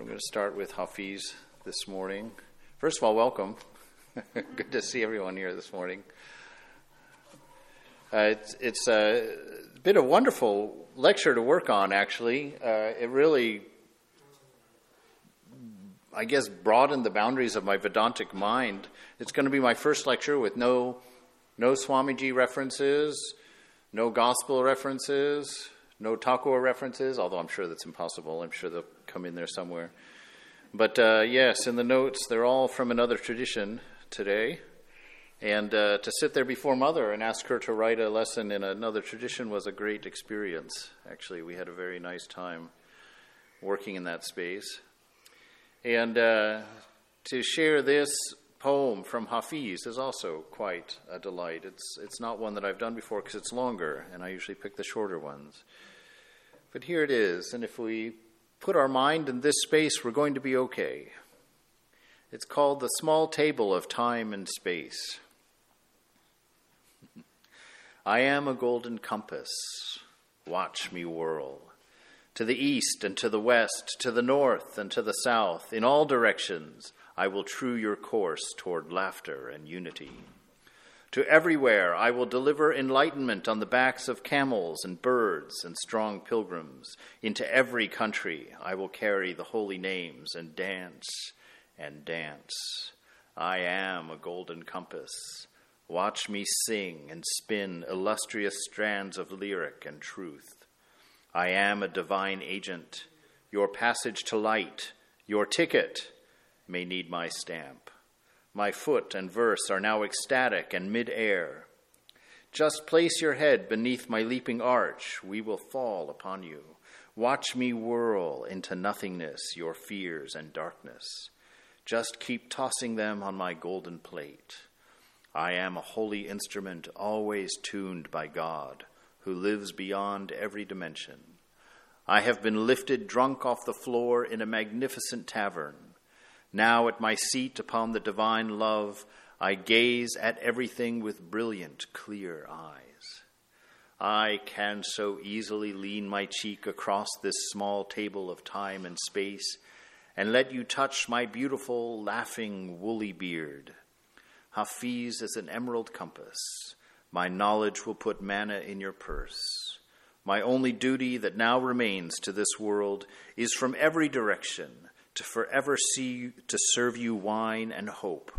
We're going to start with Hafiz this morning. First of all, welcome. Good to see everyone here this morning. It's been a wonderful lecture to work on, actually. It really, I guess, broadened the boundaries of my Vedantic mind. It's going to be my first lecture with no Swamiji references, no gospel references, no Takua references, although I'm sure that's impossible. I'm sure they'll come in there somewhere. But yes, in the notes, they're all from another tradition today. And to sit there before Mother and ask her to write a lesson in another tradition was a great experience. Actually, we had a very nice time working in that space. And to share this poem from Hafiz is also quite a delight. It's not one that I've done before because it's longer, and I usually pick the shorter ones. But here it is, and if we put our mind in this space, we're going to be okay. It's called The Small Table of Time and Space. I am a golden compass. Watch me whirl. To the east and to the west, to the north and to the south, in all directions, I will true your course toward laughter and unity. To everywhere I will deliver enlightenment on the backs of camels and birds and strong pilgrims. Into every country I will carry the holy names and dance and dance. I am a golden compass. Watch me sing and spin illustrious strands of lyric and truth. I am a divine agent. Your passage to light, your ticket, may need my stamp. My foot and verse are now ecstatic and mid-air. Just place your head beneath my leaping arch. We will fall upon you. Watch me whirl into nothingness your fears and darkness. Just keep tossing them on my golden plate. I am a holy instrument always tuned by God, who lives beyond every dimension. I have been lifted drunk off the floor in a magnificent tavern. Now at my seat upon the divine love, I gaze at everything with brilliant, clear eyes. I can so easily lean my cheek across this small table of time and space and let you touch my beautiful, laughing, woolly beard. Hafiz is an emerald compass. My knowledge will put manna in your purse. My only duty that now remains to this world is from every direction to forever see to serve you wine and hope.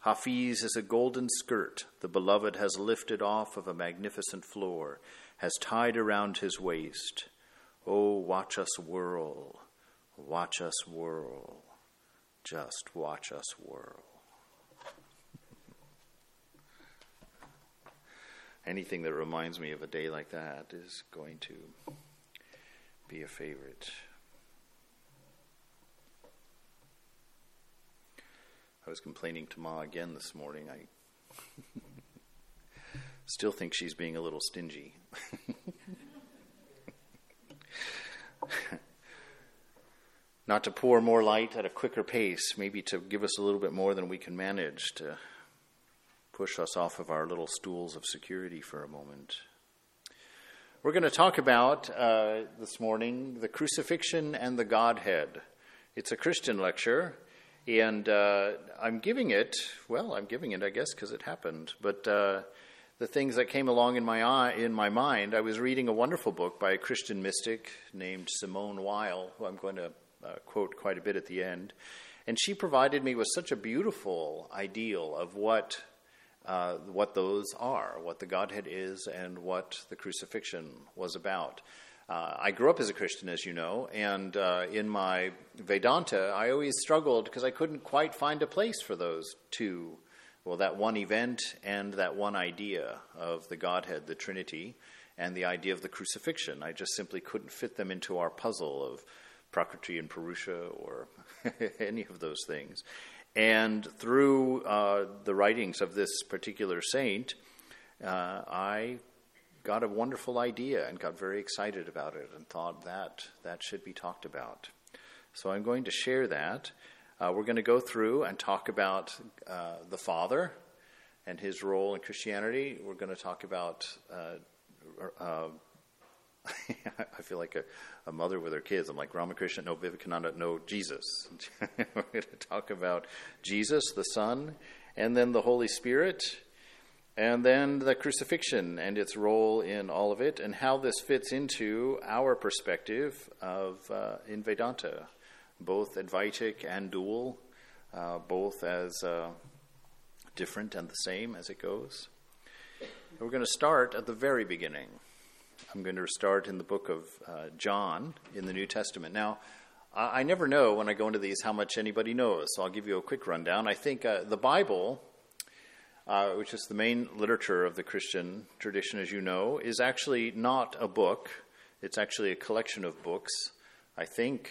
Hafiz is a golden skirt the beloved has lifted off of a magnificent floor, has tied around his waist. Oh, watch us whirl. Watch us whirl. Just watch us whirl. Anything that reminds me of a day like that is going to be a favorite. I was complaining to Ma again this morning. I still think she's being a little stingy. Not to pour more light at a quicker pace, maybe to give us a little bit more than we can manage, to push us off of our little stools of security for a moment. We're going to talk about this morning the Crucifixion and the Godhead. It's a Christian lecture. And I'm giving it, I guess, because it happened. But the things that came along in my mind, I was reading a wonderful book by a Christian mystic named Simone Weil, who I'm going to quote quite a bit at the end. And she provided me with such a beautiful ideal of what those are, what the Godhead is, and what the Crucifixion was about. I grew up as a Christian, as you know, and in my Vedanta, I always struggled because I couldn't quite find a place for those two, well, that one event and that one idea of the Godhead, the Trinity, and the idea of the Crucifixion. I just simply couldn't fit them into our puzzle of Prakriti and Purusha or any of those things. And through the writings of this particular saint, I got a wonderful idea and got very excited about it and thought that should be talked about. So I'm going to share that. We're going to go through and talk about the Father and his role in Christianity. We're going to talk about I feel like a mother with her kids. I'm like, Ramakrishna, no Vivekananda, no Jesus. We're going to talk about Jesus, the Son, and then the Holy Spirit, and then the crucifixion and its role in all of it, and how this fits into our perspective of in Vedanta, both Advaitic and dual, both as different and the same as it goes. We're going to start at the very beginning. I'm going to start in the book of John in the New Testament. Now, I never know when I go into these how much anybody knows, so I'll give you a quick rundown. I think the Bible, which is the main literature of the Christian tradition, as you know, is actually not a book. It's actually a collection of books. I think,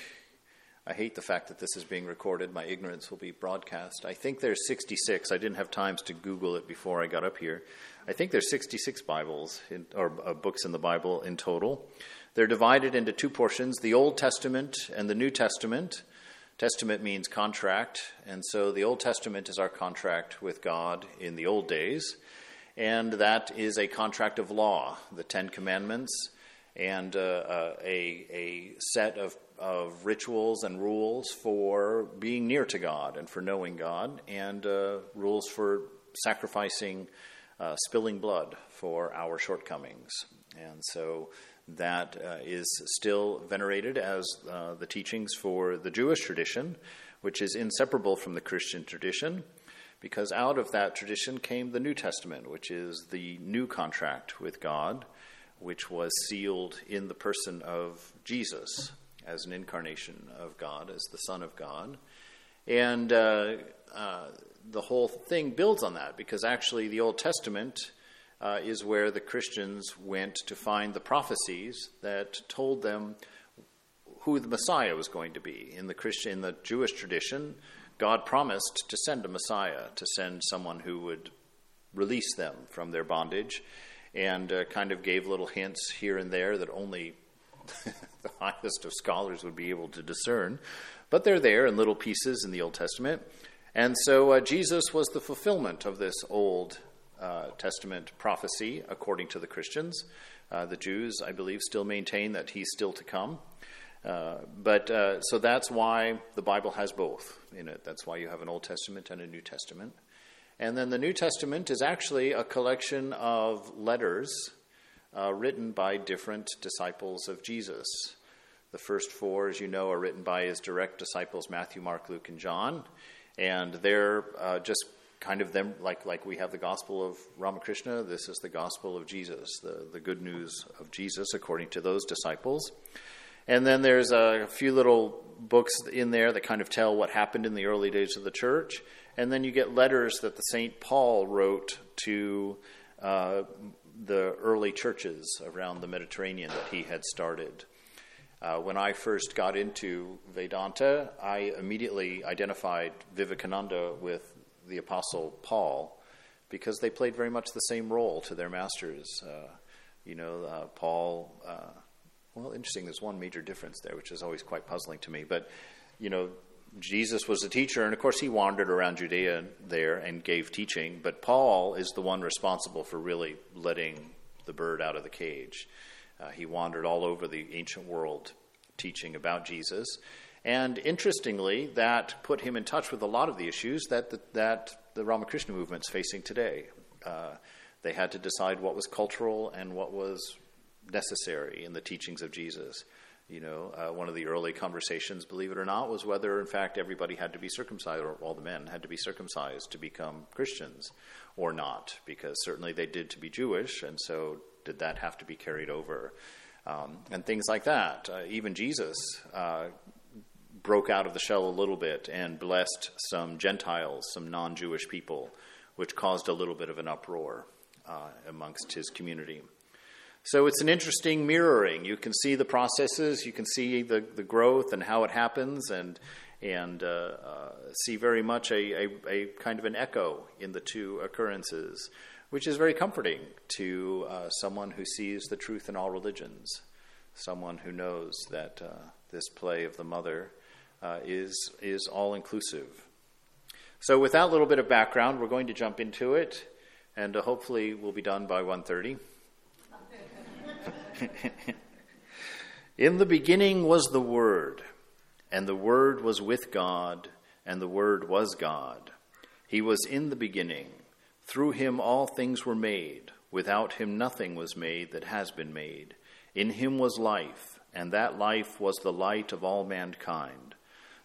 I hate the fact that this is being recorded. My ignorance will be broadcast. I think there's 66. I didn't have time to Google it before I got up here. I think there's 66 Bibles or books in the Bible in total. They're divided into two portions, the Old Testament and the New Testament. Testament means contract, and so the Old Testament is our contract with God in the old days, and that is a contract of law, the Ten Commandments, and a set of rituals and rules for being near to God and for knowing God, and rules for sacrificing, spilling blood for our shortcomings. And so that is still venerated as the teachings for the Jewish tradition, which is inseparable from the Christian tradition, because out of that tradition came the New Testament, which is the new contract with God, which was sealed in the person of Jesus as an incarnation of God, as the Son of God. And the whole thing builds on that, because actually the Old Testament is where the Christians went to find the prophecies that told them who the Messiah was going to be. In the Jewish tradition, God promised to send a Messiah, to send someone who would release them from their bondage, and kind of gave little hints here and there that only the highest of scholars would be able to discern. But they're there in little pieces in the Old Testament. And so Jesus was the fulfillment of this Old Testament prophecy, according to the Christians. The Jews, I believe, still maintain that he's still to come. So that's why the Bible has both in it. That's why you have an Old Testament and a New Testament. And then the New Testament is actually a collection of letters written by different disciples of Jesus. The first four, as you know, are written by his direct disciples, Matthew, Mark, Luke, and John. And they're just kind of them, like we have the Gospel of Ramakrishna, this is the Gospel of Jesus, the good news of Jesus according to those disciples. And then there's a few little books in there that kind of tell what happened in the early days of the church. And then you get letters that the St. Paul wrote to the early churches around the Mediterranean that he had started. When I first got into Vedanta, I immediately identified Vivekananda with the Apostle Paul, because they played very much the same role to their masters. Paul, interesting, there's one major difference there, which is always quite puzzling to me. But, you know, Jesus was a teacher, and of course he wandered around Judea there and gave teaching, but Paul is the one responsible for really letting the bird out of the cage. He wandered all over the ancient world teaching about Jesus. And interestingly, that put him in touch with a lot of the issues that the Ramakrishna movement's facing today. They had to decide what was cultural and what was necessary in the teachings of Jesus. One of the early conversations, believe it or not, was whether, in fact, everybody had to be circumcised, or all the men had to be circumcised to become Christians or not, because certainly they did to be Jewish, and so did that have to be carried over? And things like that. Even Jesus broke out of the shell a little bit and blessed some Gentiles, some non-Jewish people, which caused a little bit of an uproar amongst his community. So it's an interesting mirroring. You can see the processes, you can see the growth and how it happens, and see very much a kind of an echo in the two occurrences, which is very comforting to someone who sees the truth in all religions, someone who knows that this play of the mother is all-inclusive. So with that little bit of background, we're going to jump into it, and hopefully we'll be done by 1:30. In the beginning was the Word, and the Word was with God, and the Word was God. He was in the beginning. Through him all things were made. Without him nothing was made that has been made. In him was life, and that life was the light of all mankind.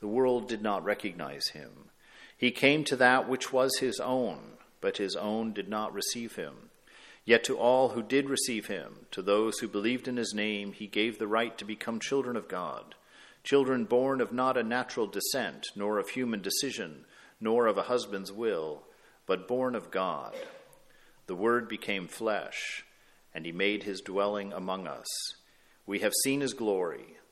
the world did not recognize him. He came to that which was his own, but his own did not receive him. Yet to all who did receive him, to those who believed in his name, he gave the right to become children of God, children born of not a natural descent, nor of human decision, nor of a husband's will, but born of God. The Word became flesh, and he made his dwelling among us. We have seen his glory,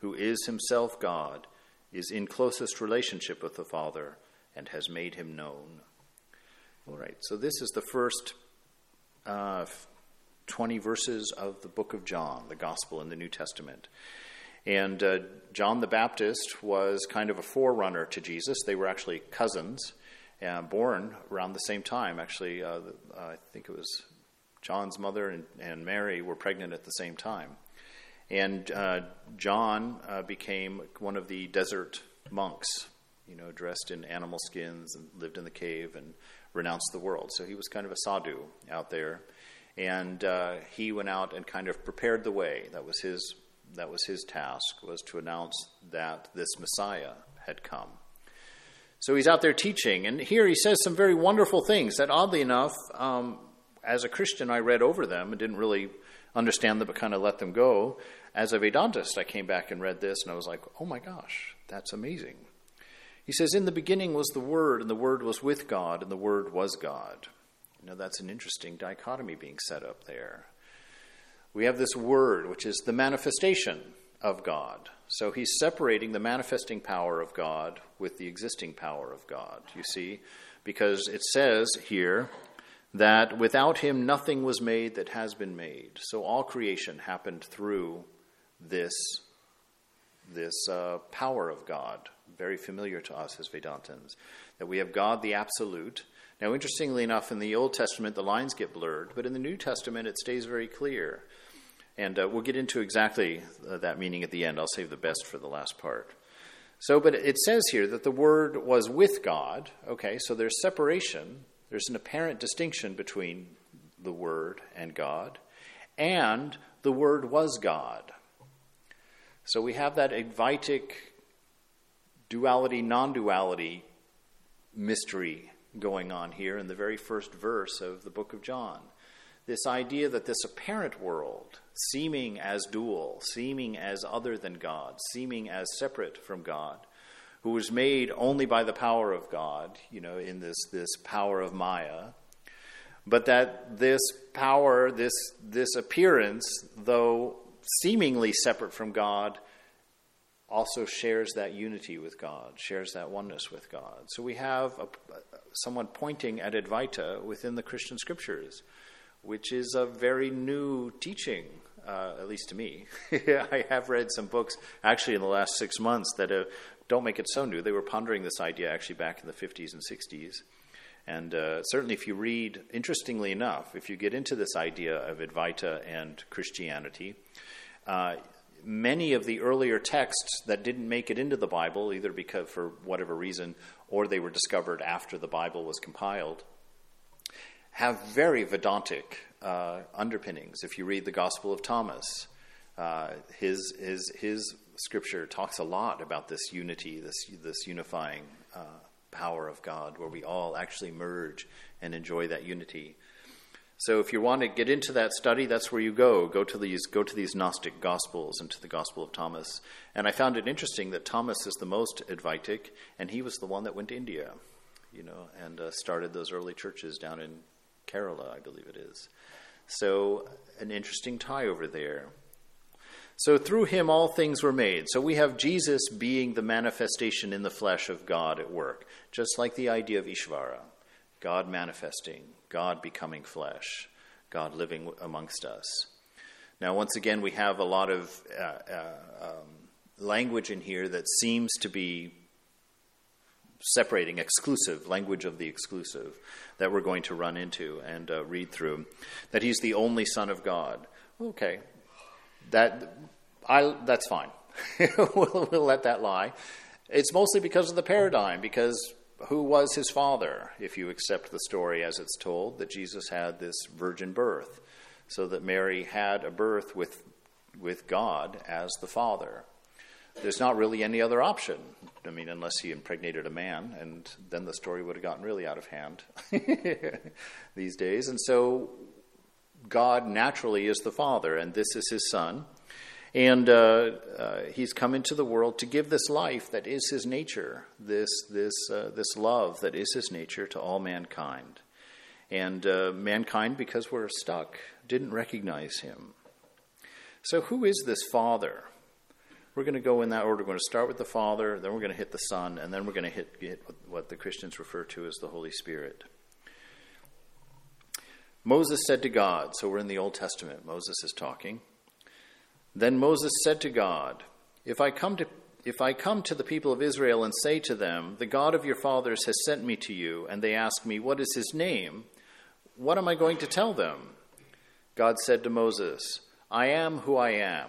who is himself God, is in closest relationship with the Father, and has made him known." All right, so this is the first 20 verses of the book of John, the Gospel in the New Testament. And John the Baptist was kind of a forerunner to Jesus. They were actually cousins. Born around the same time, actually. I think it was John's mother and Mary were pregnant at the same time. And John became one of the desert monks, dressed in animal skins and lived in the cave and renounced the world. So he was kind of a sadhu out there. And he went out and kind of prepared the way. That was his task, was to announce that this Messiah had come. So he's out there teaching, and here he says some very wonderful things that, oddly enough, as a Christian, I read over them and didn't really understand them, but kind of let them go. As a Vedantist, I came back and read this, and I was like, oh my gosh, that's amazing. He says, "In the beginning was the Word, and the Word was with God, and the Word was God." That's an interesting dichotomy being set up there. We have this Word, which is the manifestation of God. So he's separating the manifesting power of God with the existing power of God, you see, because it says here that without him nothing was made that has been made. So all creation happened through this power of God, very familiar to us as Vedantins, that we have God the Absolute. Now, interestingly enough, in the Old Testament, the lines get blurred, but in the New Testament, it stays very clear. And we'll get into exactly that meaning at the end. I'll save the best for the last part. So, but it says here that the Word was with God. Okay, so there's separation. There's an apparent distinction between the Word and God. And the Word was God. So we have that Advaitic duality, non-duality mystery going on here in the very first verse of the book of John. This idea that this apparent world, seeming as dual, seeming as other than God, seeming as separate from God, who was made only by the power of God, in this power of Maya, but that this power, this appearance, though seemingly separate from God, also shares that unity with God, shares that oneness with God. So we have someone pointing at Advaita within the Christian scriptures, which is a very new teaching, at least to me. I have read some books, actually in the last 6 months, that don't make it so new. They were pondering this idea actually back in the 50s and 60s. And certainly if you read, interestingly enough, if you get into this idea of Advaita and Christianity, many of the earlier texts that didn't make it into the Bible, either because for whatever reason, or they were discovered after the Bible was compiled, have very Vedantic underpinnings. If you read the Gospel of Thomas, his Scripture talks a lot about this unity, this unifying power of God, where we all actually merge and enjoy that unity. So if you want to get into that study, that's where you go. Go to these Gnostic Gospels and to the Gospel of Thomas. And I found it interesting that Thomas is the most Advaitic, and he was the one that went to India, and started those early churches down in Kerala, I believe it is. So an interesting tie over there. So through him all things were made. So we have Jesus being the manifestation in the flesh of God at work, just like the idea of Ishvara. God manifesting, God becoming flesh, God living amongst us. Now, once again, we have a lot of language in here that seems to be separating, exclusive, language of the exclusive, that we're going to run into and read through, that he's the only Son of God. Okay, that's fine. We'll let that lie. It's mostly because of the paradigm, because who was his father, if you accept the story as it's told, that Jesus had this virgin birth, so that Mary had a birth with God as the father. There's not really any other option. I mean, unless he impregnated a man, and then the story would have gotten really out of hand these days. And so God naturally is the father, and this is his son. And he's come into the world to give this life that is his nature, this love that is his nature to all mankind. And mankind, because we're stuck, didn't recognize him. So who is this Father? We're going to go in that order. We're going to start with the Father, then we're going to hit the Son, and then we're going to hit what the Christians refer to as the Holy Spirit. Moses said to God, so we're in the Old Testament, Moses is talking. Then Moses said to God, If I come to the people of Israel and say to them, the God of your fathers has sent me to you, and they ask me, what is his name? What am I going to tell them? God said to Moses, I am who I am.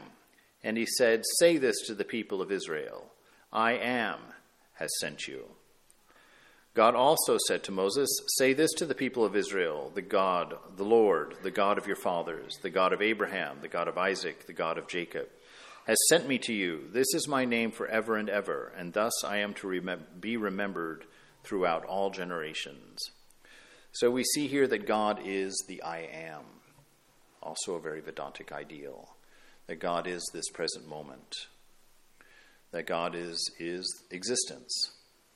And he said, say this to the people of Israel, I am has sent you. God also said to Moses, say this to the people of Israel, the God, the Lord, the God of your fathers, the God of Abraham, the God of Isaac, the God of Jacob, has sent me to you. This is my name forever and ever, and thus I am to be remembered throughout all generations. So we see here that God is the I am, also a very Vedantic ideal, that God is this present moment, that God is existence.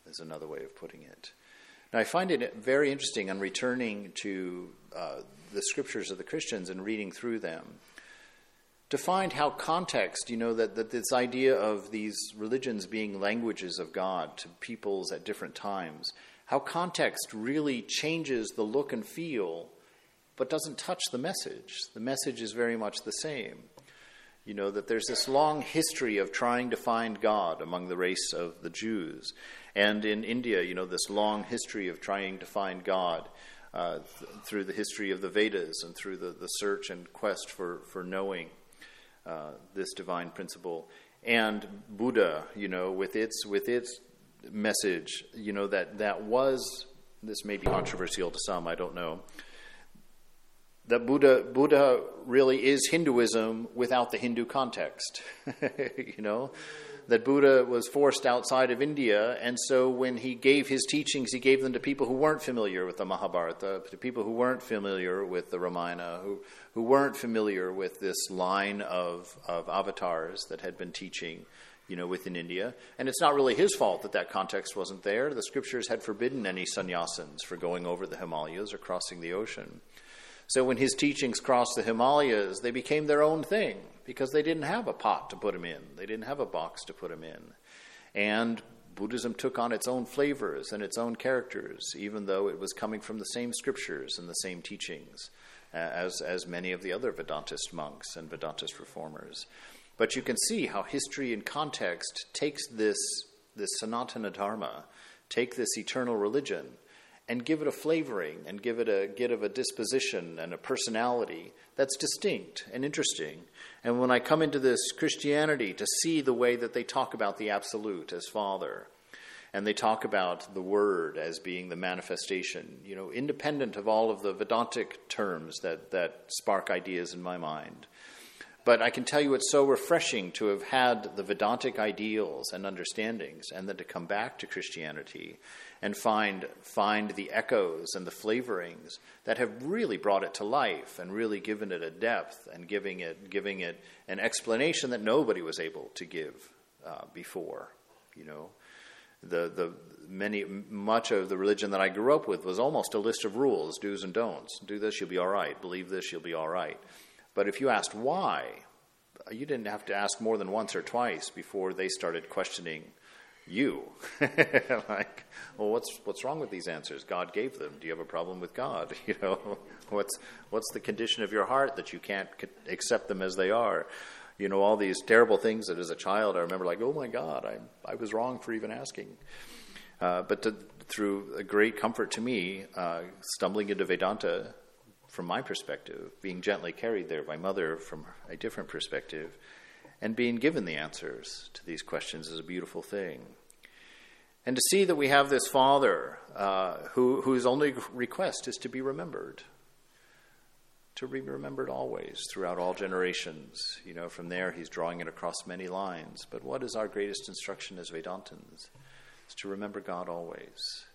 Is another way of putting it. Now, I find it very interesting on returning to the scriptures of the Christians and reading through them to find how context, that this idea of these religions being languages of God to peoples at different times, how context really changes the look and feel, but doesn't touch the message. The message is very much the same. That there's this long history of trying to find God among the race of the Jews. And in India, this long history of trying to find God through the history of the Vedas and through the search and quest for knowing this divine principle. And Buddha, with its message, that was, this may be controversial to some, I don't know, that Buddha really is Hinduism without the Hindu context, That Buddha was forced outside of India, and so when he gave his teachings, he gave them to people who weren't familiar with the Mahabharata, to people who weren't familiar with the Ramayana, who weren't familiar with this line of avatars that had been teaching, within India. And it's not really his fault that context wasn't there. The scriptures had forbidden any sannyasins for going over the Himalayas or crossing the ocean. So when his teachings crossed the Himalayas, they became their own thing because they didn't have a pot to put them in. They didn't have a box to put them in. And Buddhism took on its own flavors and its own characters, even though it was coming from the same scriptures and the same teachings as many of the other Vedantist monks and Vedantist reformers. But you can see how history and context takes this Sanatana Dharma, take this eternal religion, and give it a flavoring and give it a disposition and a personality that's distinct and interesting. And when I come into this Christianity to see the way that they talk about the Absolute as Father, and they talk about the Word as being the manifestation, independent of all of the Vedantic terms that spark ideas in my mind, But I can tell you it's so refreshing to have had the Vedantic ideals and understandings, and then to come back to Christianity and find the echoes and the flavorings that have really brought it to life and really given it a depth and giving it an explanation that nobody was able to give before. You know, much of the religion that I grew up with was almost a list of rules, do's and don'ts. Do this, you'll be all right. Believe this, you'll be all right. But if you asked why, you didn't have to ask more than once or twice before they started questioning you. Like, well, what's wrong with these answers? God gave them. Do you have a problem with God? You know, what's the condition of your heart that you can't accept them as they are? You know, all these terrible things that as a child I remember, like, oh my God, I was wrong for even asking. Through a great comfort to me, stumbling into Vedanta, from my perspective, being gently carried there by Mother from a different perspective, and being given the answers to these questions is a beautiful thing. And to see that we have this Father whose only request is to be remembered. To be remembered always, throughout all generations. You know, from there he's drawing it across many lines. But what is our greatest instruction as Vedantins? It's to remember God always.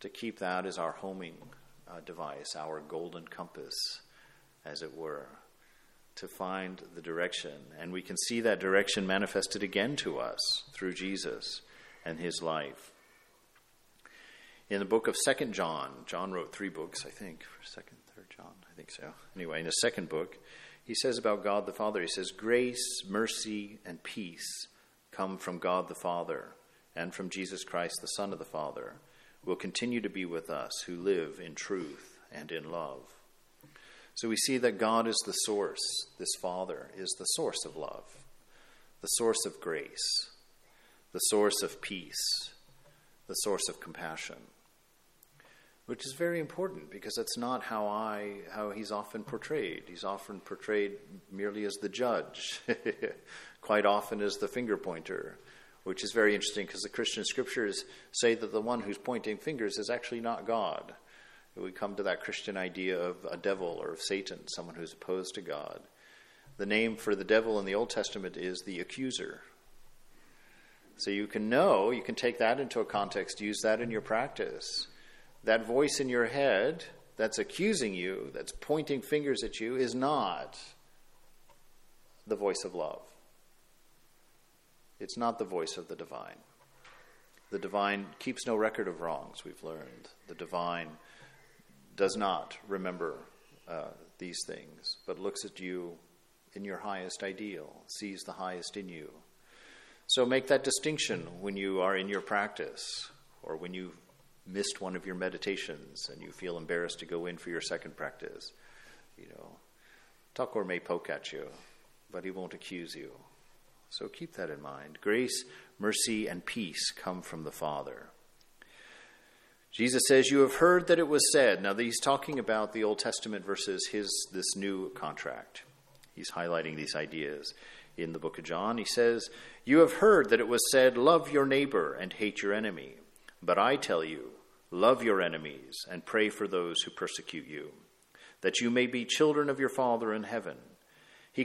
To keep that as our homing device, our golden compass, as it were, to find the direction. And we can see that direction manifested again to us through Jesus and his life. In the book of 2 John, John wrote 3 books, I think, for 2nd, 3rd John, I think so. Anyway, in his 2nd book, he says about God the Father, he says, grace, mercy, and peace come from God the Father and from Jesus Christ, the Son of the Father, will continue to be with us who live in truth and in love. So we see that God is the source. This Father is the source of love, the source of grace, the source of peace, the source of compassion, which is very important because that's not how he's often portrayed. He's often portrayed merely as the judge, quite often as the finger pointer, which is very interesting because the Christian scriptures say that the one who's pointing fingers is actually not God. We come to that Christian idea of a devil or of Satan, someone who's opposed to God. The name for the devil in the Old Testament is the accuser. So you can take that into a context, use that in your practice. That voice in your head that's accusing you, that's pointing fingers at you, is not the voice of love. It's not the voice of the divine. The divine keeps no record of wrongs, we've learned. The divine does not remember these things, but looks at you in your highest ideal, sees the highest in you. So make that distinction when you are in your practice, or when you've missed one of your meditations and you feel embarrassed to go in for your 2nd practice. You know, Thakur may poke at you, but he won't accuse you. So keep that in mind. Grace, mercy, and peace come from the Father. Jesus says, you have heard that it was said. Now, he's talking about the Old Testament versus this new contract. He's highlighting these ideas in the book of John. He says, you have heard that it was said, love your neighbor and hate your enemy. But I tell you, love your enemies and pray for those who persecute you, that you may be children of your Father in heaven. He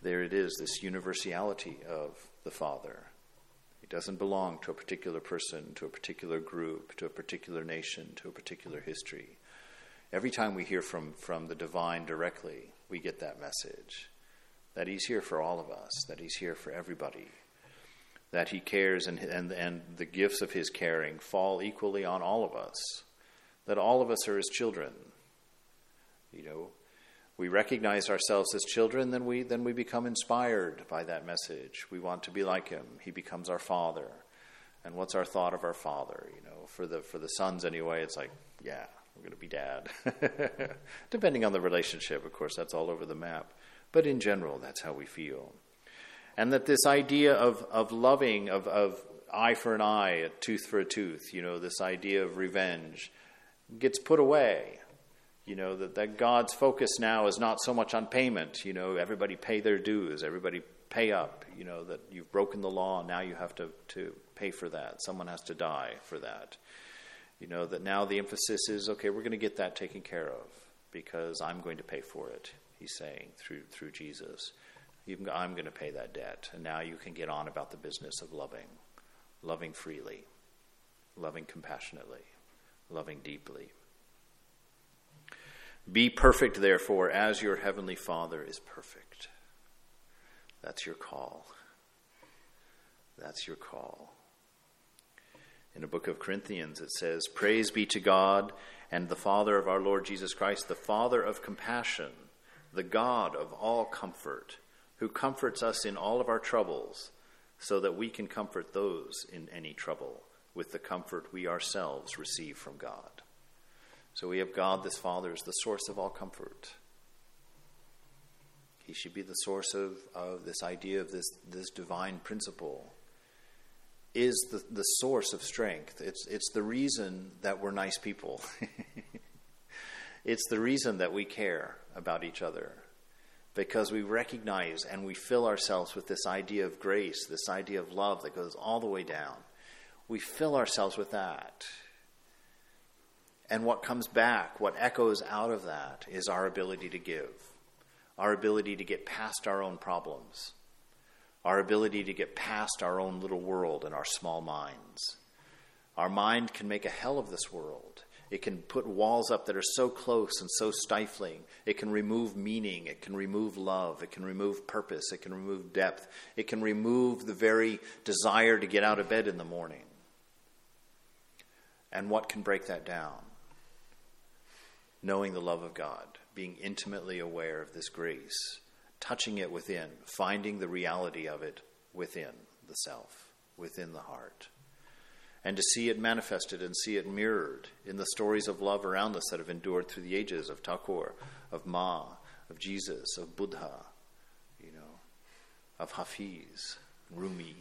There it is, this universality of the Father. He doesn't belong to a particular person, to a particular group, to a particular nation, to a particular history. Every time we hear from the divine directly, we get that message. That he's here for all of us, that he's here for everybody. That he cares and the gifts of his caring fall equally on all of us. That all of us are his children. You know, we recognize ourselves as children, then we become inspired by that message. We want to be like him. He becomes our Father. And what's our thought of our Father? You know, for the sons anyway, it's like, yeah, we're going to be dad. Depending on the relationship, of course, that's all over the map. But in general, that's how we feel. And that this idea of loving, of eye for an eye, a tooth for a tooth, you know, this idea of revenge gets put away. You know, that God's focus now is not so much on payment. You know, everybody pay their dues, everybody pay up. You know, that you've broken the law, now you have to pay for that. Someone has to die for that. You know, that now the emphasis is, okay, we're going to get that taken care of because I'm going to pay for it, he's saying, through Jesus. I'm going to pay that debt. And now you can get on about the business of loving. Loving freely. Loving compassionately. Loving deeply. Be perfect, therefore, as your heavenly Father is perfect. That's your call. That's your call. In the book of Corinthians, it says, "Praise be to God and the Father of our Lord Jesus Christ, the Father of compassion, the God of all comfort, who comforts us in all of our troubles, so that we can comfort those in any trouble with the comfort we ourselves receive from God." So we have God, this Father, as the source of all comfort. He should be the source of this idea of this divine principle. Is the source of strength. It's the reason that we're nice people. It's the reason that we care about each other. Because we recognize and we fill ourselves with this idea of grace, this idea of love that goes all the way down. We fill ourselves with that. And what comes back, what echoes out of that, is our ability to give. Our ability to get past our own problems. Our ability to get past our own little world and our small minds. Our mind can make a hell of this world. It can put walls up that are so close and so stifling. It can remove meaning. It can remove love. It can remove purpose. It can remove depth. It can remove the very desire to get out of bed in the morning. And what can break that down? Knowing the love of God, being intimately aware of this grace, touching it within, finding the reality of it within the self, within the heart. And to see it manifested and see it mirrored in the stories of love around us that have endured through the ages, of Thakur, of Ma, of Jesus, of Buddha, you know, of Hafiz, Rumi,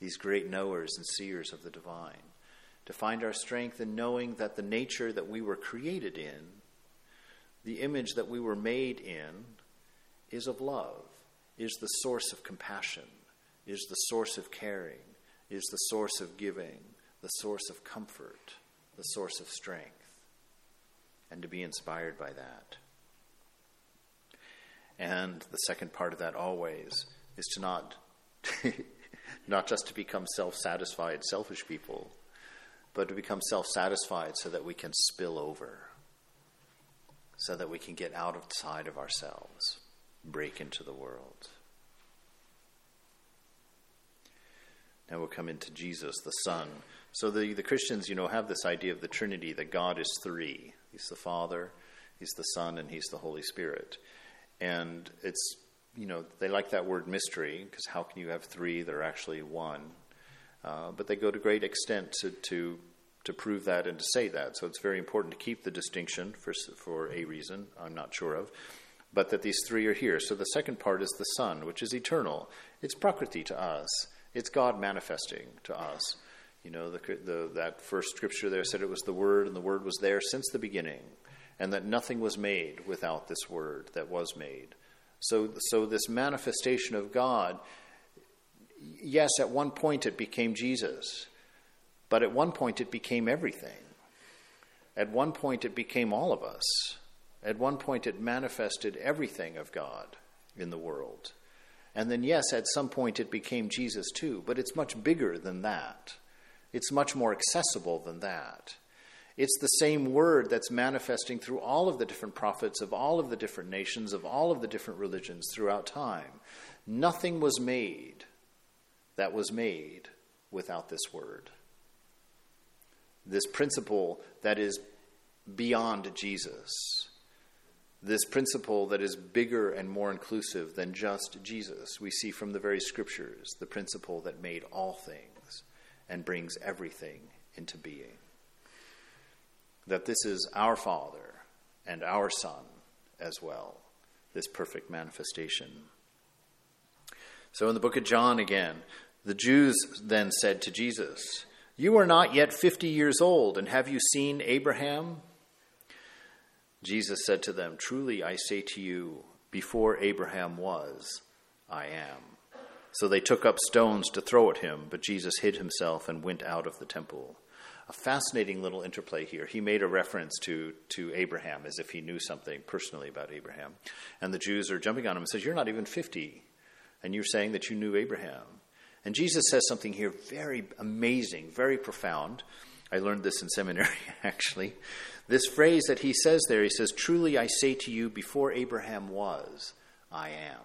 these great knowers and seers of the divine. To find our strength in knowing that the nature that we were created in, the image that we were made in, is of love, is the source of compassion, is the source of caring, is the source of giving, the source of comfort, the source of strength, and to be inspired by that. And the second part of that always is to not just to become self-satisfied, selfish people, but to become self-satisfied so that we can spill over, so that we can get outside of ourselves. Break into the world. Now we'll come into Jesus, the Son. So the Christians, you know, have this idea of the Trinity, that God is three. He's the Father, He's the Son, and He's the Holy Spirit. And it's, you know, they like that word mystery, because how can you have three that are actually one? But they go to great extent to prove that and to say that. So it's very important to keep the distinction for a reason I'm not sure of. But that these three are here. So the second part is the Son, which is eternal. It's Prakriti to us. It's God manifesting to us. You know, that first scripture there said it was the Word, and the Word was there since the beginning, and that nothing was made without this Word that was made. So this manifestation of God, yes, at one point it became Jesus, but at one point it became everything. At one point it became all of us. At one point, it manifested everything of God in the world. And then, yes, at some point, it became Jesus too, but it's much bigger than that. It's much more accessible than that. It's the same word that's manifesting through all of the different prophets of all of the different nations, of all of the different religions throughout time. Nothing was made that was made without this word. This principle that is beyond Jesus. This principle that is bigger and more inclusive than just Jesus. We see from the very scriptures the principle that made all things and brings everything into being. That this is our Father and our Son as well, this perfect manifestation. So in the book of John again, the Jews then said to Jesus, "You are not yet 50 years old, and have you seen Abraham?" Jesus said to them, "Truly I say to you, before Abraham was, I am." So they took up stones to throw at him, but Jesus hid himself and went out of the temple. A fascinating little interplay here. He made a reference to Abraham as if he knew something personally about Abraham. And the Jews are jumping on him and says, "You're not even 50, and you're saying that you knew Abraham." And Jesus says something here very amazing, very profound. I learned this in seminary, actually. This phrase that he says there, he says, "Truly I say to you, before Abraham was, I am."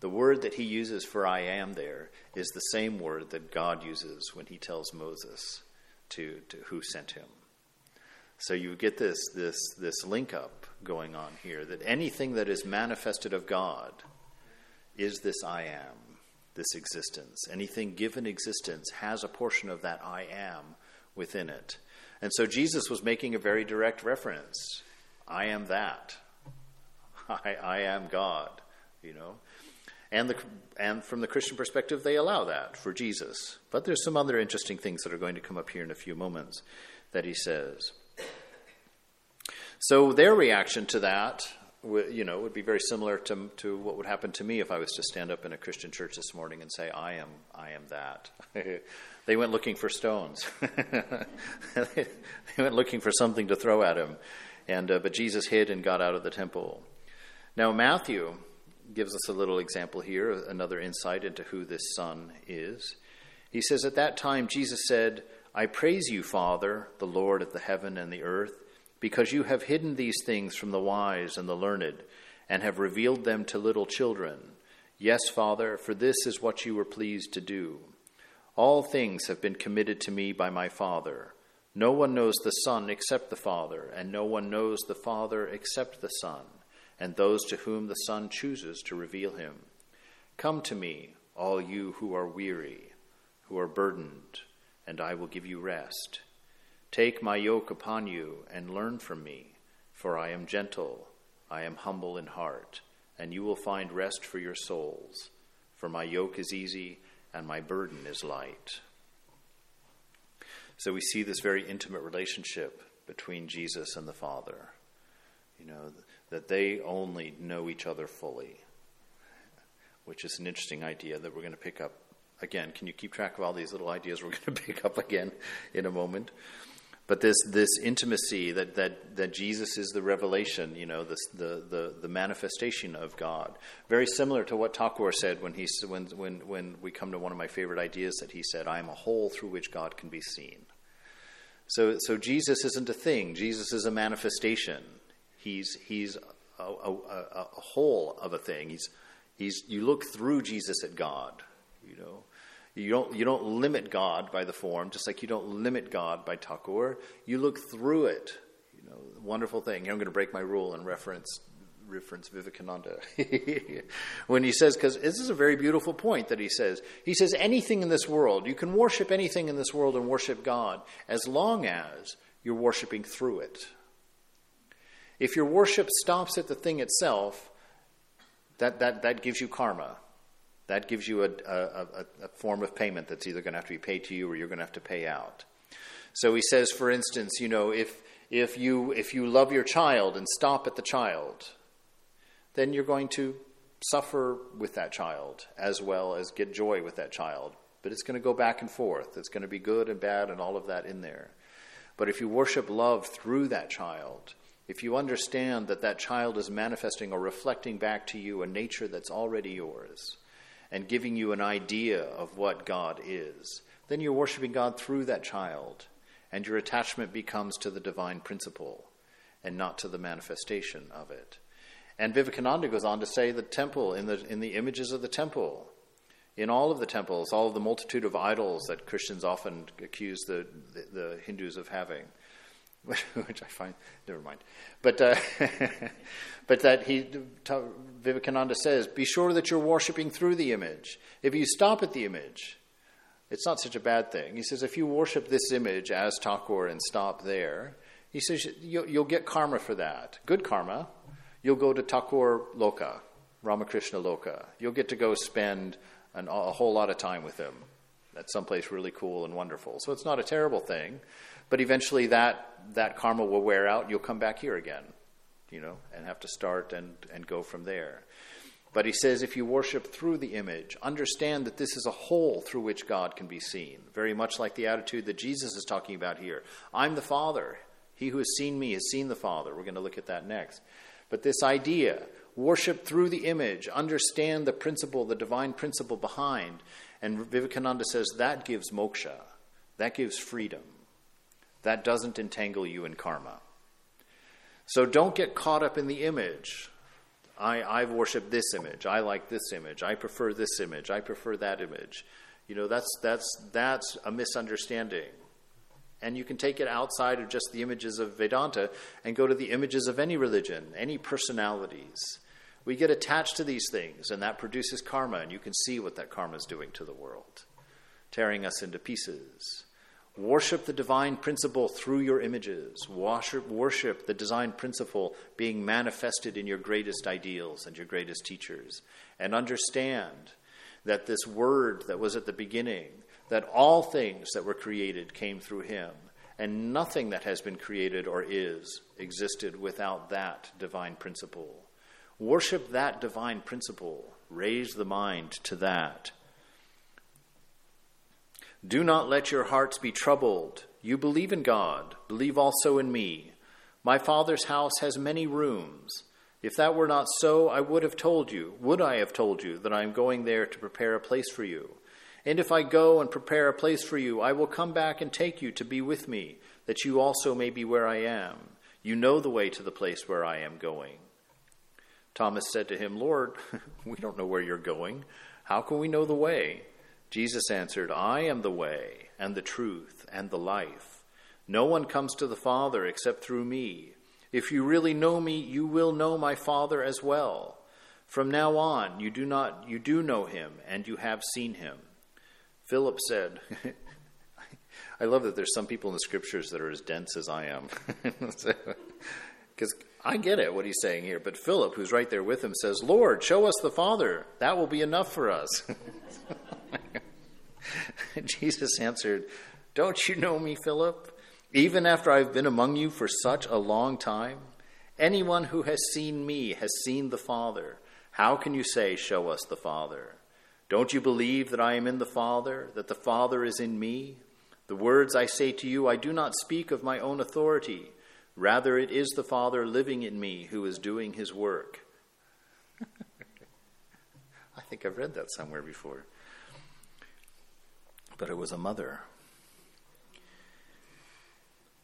The word that he uses for "I am" there is the same word that God uses when he tells Moses to who sent him. So you get this link up going on here, that anything that is manifested of God is this "I am," this existence. Anything given existence has a portion of that "I am" within it. And so Jesus was making a very direct reference. I am that. I am God, you know. And from the Christian perspective, they allow that for Jesus. But there's some other interesting things that are going to come up here in a few moments that he says. So their reaction to that, you know, would be very similar to what would happen to me if I was to stand up in a Christian church this morning and say, I am that. They went looking for stones. They went looking for something to throw at him. But Jesus hid and got out of the temple. Now Matthew gives us a little example here, another insight into who this son is. He says, "At that time Jesus said, 'I praise you, Father, the Lord of the heaven and the earth, because you have hidden these things from the wise and the learned and have revealed them to little children. Yes, Father, for this is what you were pleased to do. All things have been committed to me by my Father. No one knows the Son except the Father, and no one knows the Father except the Son, and those to whom the Son chooses to reveal him. Come to me, all you who are weary, who are burdened, and I will give you rest. Take my yoke upon you and learn from me, for I am gentle, I am humble in heart, and you will find rest for your souls. For my yoke is easy and my burden is light.'" So we see this very intimate relationship between Jesus and the Father. You know, that they only know each other fully, which is an interesting idea that we're going to pick up again. Can you keep track of all these little ideas we're going to pick up again in a moment? But this intimacy that Jesus is the revelation, you know, the manifestation of God. Very similar to what Thakur said when we come to one of my favorite ideas that he said, "I am a hole through which God can be seen." So Jesus isn't a thing. Jesus is a manifestation. He's a whole of a thing. You look through Jesus at God, you know. You don't limit God by the form, just like you don't limit God by Thakur. You look through it, you know. Wonderful thing. I'm going to break my rule and reference Vivekananda when he says, because this is a very beautiful point that he says. He says anything in this world, you can worship anything in this world and worship God as long as you're worshiping through it. If your worship stops at the thing itself, that gives you karma. That gives you a form of payment that's either going to have to be paid to you or you're going to have to pay out. So he says, for instance, you know, if you love your child and stop at the child, then you're going to suffer with that child as well as get joy with that child. But it's going to go back and forth. It's going to be good and bad and all of that in there. But if you worship love through that child, if you understand that child is manifesting or reflecting back to you a nature that's already yours and giving you an idea of what God is, then you're worshiping God through that child, and your attachment becomes to the divine principle and not to the manifestation of it. And Vivekananda goes on to say the temple, in the images of the temple, in all of the temples, all of the multitude of idols that Christians often accuse the Hindus of having, which I find, never mind. But that Vivekananda says, be sure that you're worshiping through the image. If you stop at the image, it's not such a bad thing. He says, if you worship this image as Thakur and stop there, he says, you'll get karma for that. Good karma. You'll go to Thakur Loka, Ramakrishna Loka. You'll get to go spend a whole lot of time with him at someplace really cool and wonderful. So it's not a terrible thing, but eventually that karma will wear out. You'll come back here again, and have to start and go from there. But he says, if you worship through the image, understand that this is a hole through which God can be seen, very much like the attitude that Jesus is talking about here. I'm the Father. He who has seen me has seen the Father. We're going to look at that next. But this idea, worship through the image, understand the principle, the divine principle behind. And Vivekananda says that gives moksha. That gives freedom. That doesn't entangle you in karma. So don't get caught up in the image. I've worshipped this image. I like this image. I prefer this image. I prefer that image. That's a misunderstanding. And you can take it outside of just the images of Vedanta and go to the images of any religion, any personalities. We get attached to these things, and that produces karma, and you can see what that karma is doing to the world, tearing us into pieces. Worship the divine principle through your images. Worship the divine principle being manifested in your greatest ideals and your greatest teachers. And understand that this word that was at the beginning, that all things that were created came through him, and nothing that has been created or is existed without that divine principle. Worship that divine principle. Raise the mind to that. Do not let your hearts be troubled. You believe in God. Believe also in me. My Father's house has many rooms. If that were not so, I would have told you. Would I have told you that I am going there to prepare a place for you? And if I go and prepare a place for you, I will come back and take you to be with me, that you also may be where I am. You know the way to the place where I am going. Thomas said to him, Lord, we don't know where you're going. How can we know the way? Jesus answered, I am the way and the truth and the life. No one comes to the Father except through me. If you really know me, you will know my Father as well. From now on, you do know him, and you have seen him. Philip said, I love that there's some people in the scriptures that are as dense as I am. Because I get it, what he's saying here. But Philip, who's right there with him, says, Lord, show us the Father. That will be enough for us. Jesus answered, Don't you know me, Philip? Even after I've been among you for such a long time? Anyone who has seen me has seen the Father. How can you say, Show us the Father? Don't you believe that I am in the Father, that the Father is in me? The words I say to you, I do not speak of my own authority. Rather, it is the Father living in me who is doing his work. I think I've read that somewhere before. But it was a mother.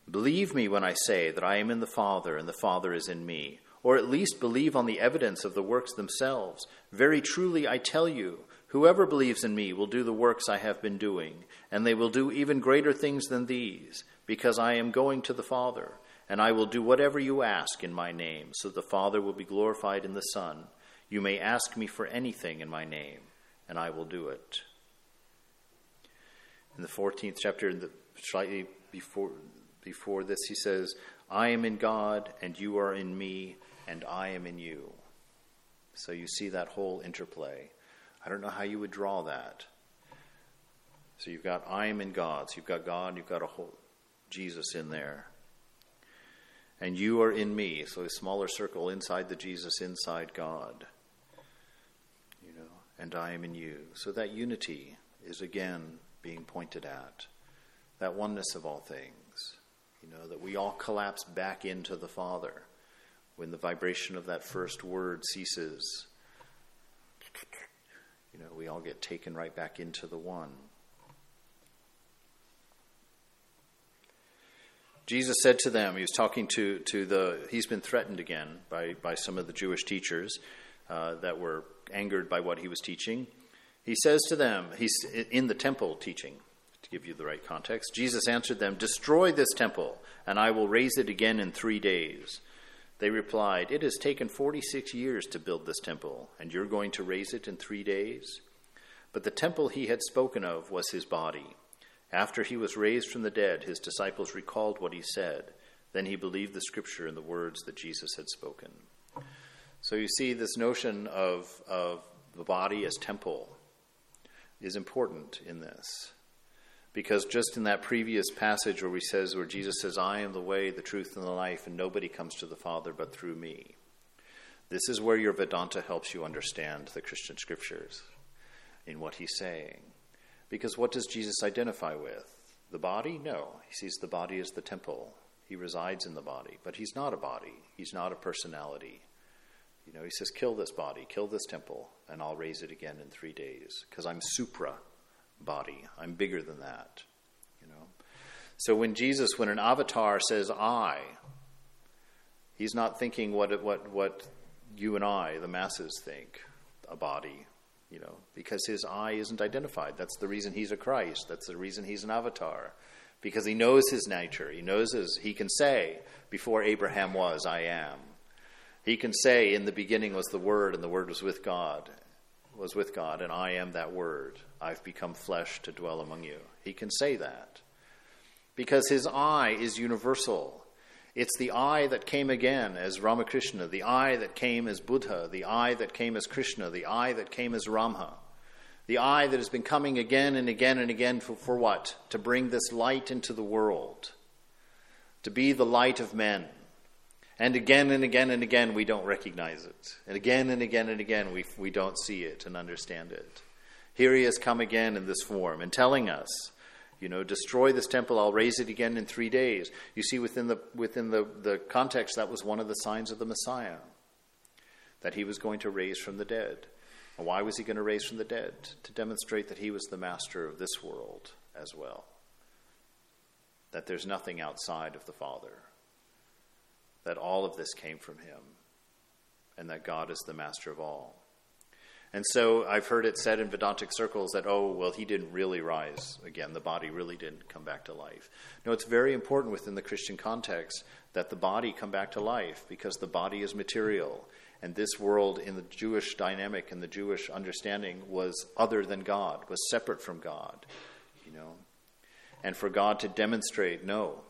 Believe me when I say that I am in the Father and the Father is in me, or at least believe on the evidence of the works themselves. Very truly I tell you, whoever believes in me will do the works I have been doing, and they will do even greater things than these, because I am going to the Father, and I will do whatever you ask in my name, so the Father will be glorified in the Son. You may ask me for anything in my name, and I will do it. In the 14th chapter, slightly before this, he says, I am in God, and you are in me, and I am in you. So you see that whole interplay. I don't know how you would draw that. So you've got I am in God. So you've got God, you've got a whole Jesus in there. And you are in me. So a smaller circle inside the Jesus, inside God. And I am in you. So that unity is again being pointed at, that oneness of all things, that we all collapse back into the Father when the vibration of that first word ceases. We all get taken right back into the one. Jesus said to them, he was talking to he's been threatened again by some of the Jewish teachers that were angered by what he was teaching. He says to them, he's in the temple teaching, to give you the right context. Jesus answered them, Destroy this temple, and I will raise it again in 3 days. They replied, It has taken 46 years to build this temple, and you're going to raise it in 3 days? But the temple he had spoken of was his body. After he was raised from the dead, his disciples recalled what he said. Then he believed the scripture and the words that Jesus had spoken. So you see, this notion of the body as temple is important in this. Because just in that previous passage where Jesus says, I am the way, the truth, and the life, and nobody comes to the Father but through me. This is where your Vedanta helps you understand the Christian scriptures in what he's saying. Because what does Jesus identify with? The body? No. He sees the body as the temple. He resides in the body. But he's not a body. He's not a personality. You know, he says, kill this body, kill this temple, and I'll raise it again in 3 days. Because I'm supra. Body. I'm bigger than that, you know. So when an avatar says I, he's not thinking what you and I, the masses, think, a body, you know, because his I isn't identified. That's the reason he's a Christ. That's the reason he's an avatar, because he knows his nature. He can say, before Abraham was, I am. He can say, in the beginning was the Word, and the Word was with God, and I am that Word. I've become flesh to dwell among you. He can say that because his I is universal. It's the I that came again as Ramakrishna, the I that came as Buddha, the I that came as Krishna, the I that came as Rama, the I that has been coming again and again and again for what? To bring this light into the world, to be the light of men. And again and again and again, we don't recognize it. And again and again and again, we don't see it and understand it. Here he has come again in this form and telling us, you know, destroy this temple, I'll raise it again in 3 days. You see, within the context, that was one of the signs of the Messiah, that he was going to raise from the dead. And why was he going to raise from the dead? To demonstrate that he was the master of this world as well. That there's nothing outside of the Father. That all of this came from him, and that God is the master of all. And so I've heard it said in Vedantic circles that, oh, well, he didn't really rise again. The body really didn't come back to life. No, it's very important within the Christian context that the body come back to life, because the body is material. And this world in the Jewish dynamic and the Jewish understanding was other than God, was separate from God, you know. And for God to demonstrate, no,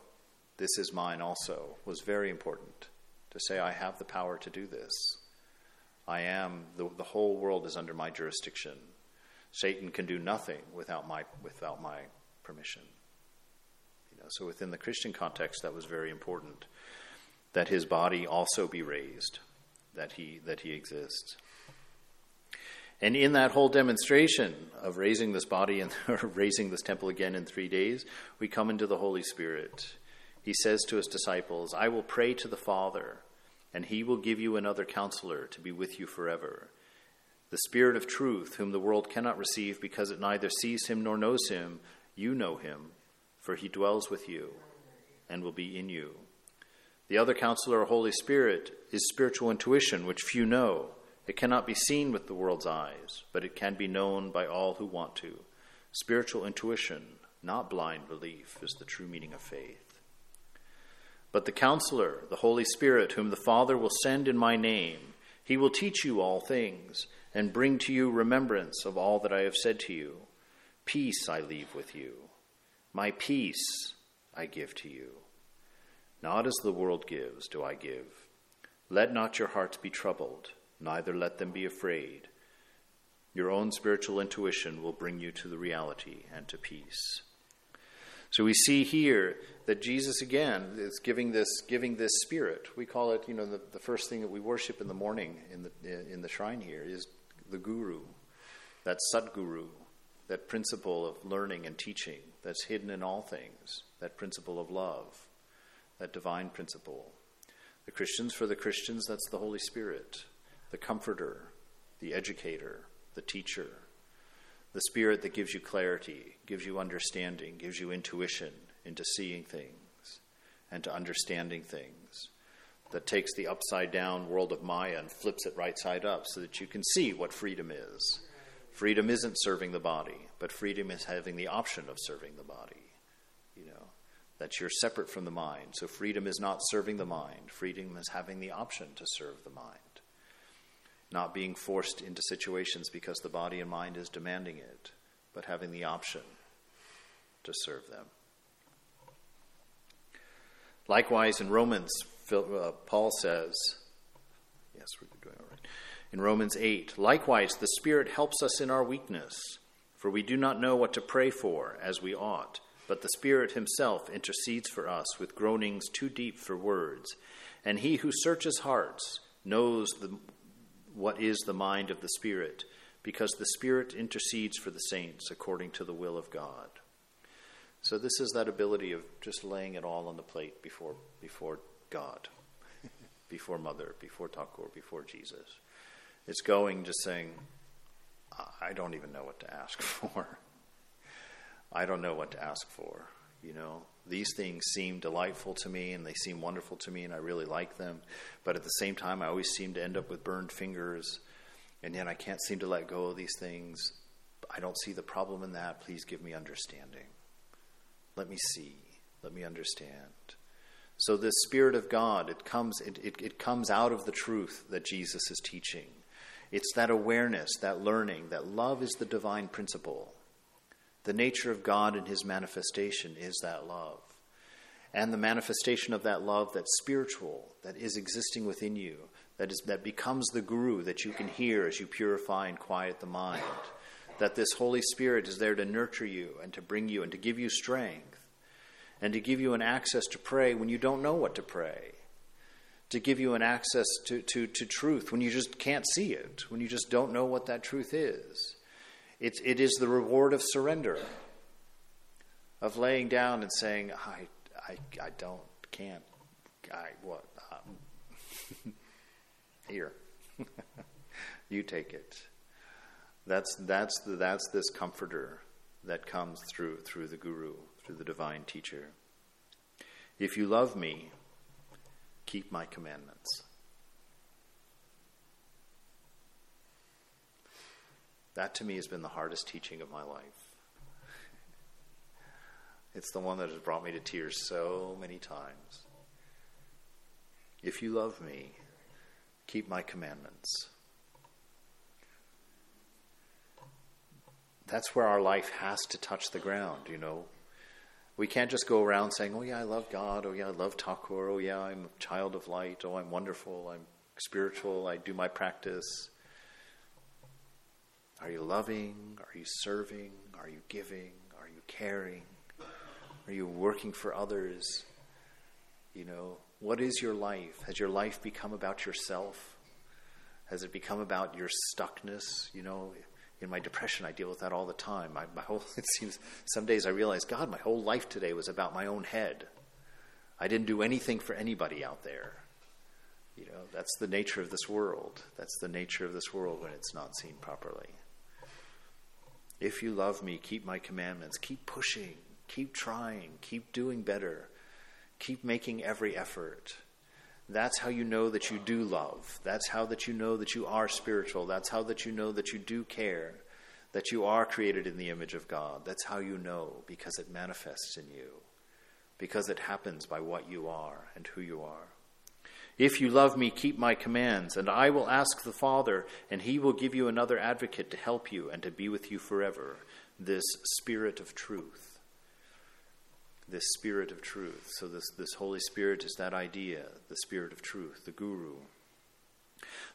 this is mine also, was very important. To say, I have the power to do this. I am, the whole world is under my jurisdiction. Satan can do nothing without my permission. You know, so within the Christian context, that was very important, that his body also be raised, that he exists. And in that whole demonstration of raising this body and raising this temple again in 3 days, we come into the Holy Spirit. He says to his disciples, I will pray to the Father, and he will give you another counselor to be with you forever. The Spirit of truth, whom the world cannot receive because it neither sees him nor knows him. You know him, for he dwells with you and will be in you. The other counselor, Holy Spirit, is spiritual intuition, which few know. It cannot be seen with the world's eyes, but it can be known by all who want to. Spiritual intuition, not blind belief, is the true meaning of faith. But the Counselor, the Holy Spirit, whom the Father will send in my name, he will teach you all things and bring to you remembrance of all that I have said to you. Peace I leave with you. My peace I give to you. Not as the world gives do I give. Let not your hearts be troubled, neither let them be afraid. Your own spiritual intuition will bring you to the reality and to peace. So we see here that Jesus, again, is giving this spirit. We call it, you know, the first thing that we worship in the morning in the shrine here is the guru, that Satguru, that principle of learning and teaching that's hidden in all things, that principle of love, that divine principle. For the Christians, that's the Holy Spirit, the comforter, the educator, the teacher. The spirit that gives you clarity, gives you understanding, gives you intuition into seeing things and to understanding things, that takes the upside-down world of Maya and flips it right side up so that you can see what freedom is. Freedom isn't serving the body, but freedom is having the option of serving the body, you know, that you're separate from the mind. So freedom is not serving the mind. Freedom is having the option to serve the mind. Not being forced into situations because the body and mind is demanding it, but having the option to serve them. Likewise, in Romans, Paul says, Yes, we're doing all right. In Romans 8, likewise, the Spirit helps us in our weakness, for we do not know what to pray for as we ought, but the Spirit himself intercedes for us with groanings too deep for words. And he who searches hearts knows what is the mind of the Spirit, because the Spirit intercedes for the saints according to the will of God. So this is that ability of just laying it all on the plate before God, before Mother, before Thakur, before Jesus. It's going just saying, I don't even know what to ask for. I don't know what to ask for. You know, these things seem delightful to me and they seem wonderful to me and I really like them. But at the same time, I always seem to end up with burned fingers and yet I can't seem to let go of these things. I don't see the problem in that. Please give me understanding. Let me see. Let me understand. So the Spirit of God, it comes out of the truth that Jesus is teaching. It's that awareness, that learning, that love is the divine principle. The nature of God and his manifestation is that love. And the manifestation of that love that's spiritual, that is existing within you, that becomes the guru that you can hear as you purify and quiet the mind. That this Holy Spirit is there to nurture you and to bring you and to give you strength and to give you an access to pray when you don't know what to pray, to give you an access to truth when you just can't see it, when you just don't know what that truth is. It is the reward of surrender, of laying down and saying, here, you take it. That's this comforter that comes through the guru, through the divine teacher. If you love me, keep my commandments. That to me has been the hardest teaching of my life. It's the one that has brought me to tears so many times. If you love me, keep my commandments. That's where our life has to touch the ground, you know. We can't just go around saying, oh yeah, I love God, oh yeah, I love Thakur, oh yeah, I'm a child of light, oh I'm wonderful, I'm spiritual, I do my practice. Are you loving? Are you serving? Are you giving? Are you caring? Are you working for others? You know, what is your life? Has your life become about yourself? Has it become about your stuckness? You know, in my depression, I deal with that all the time. It seems some days I realize, God, my whole life today was about my own head. I didn't do anything for anybody out there. You know, that's the nature of this world. That's the nature of this world when it's not seen properly. If you love me, keep my commandments. Keep pushing. Keep trying. Keep doing better. Keep making every effort. That's how you know that you do love. That's how that you know that you are spiritual. That's how that you know that you do care, that you are created in the image of God. That's how you know, because it manifests in you, because it happens by what you are and who you are. If you love me, keep my commands, and I will ask the Father, and he will give you another advocate to help you and to be with you forever, this Spirit of truth. This Spirit of truth. So this Holy Spirit is that idea, the Spirit of truth, the Guru.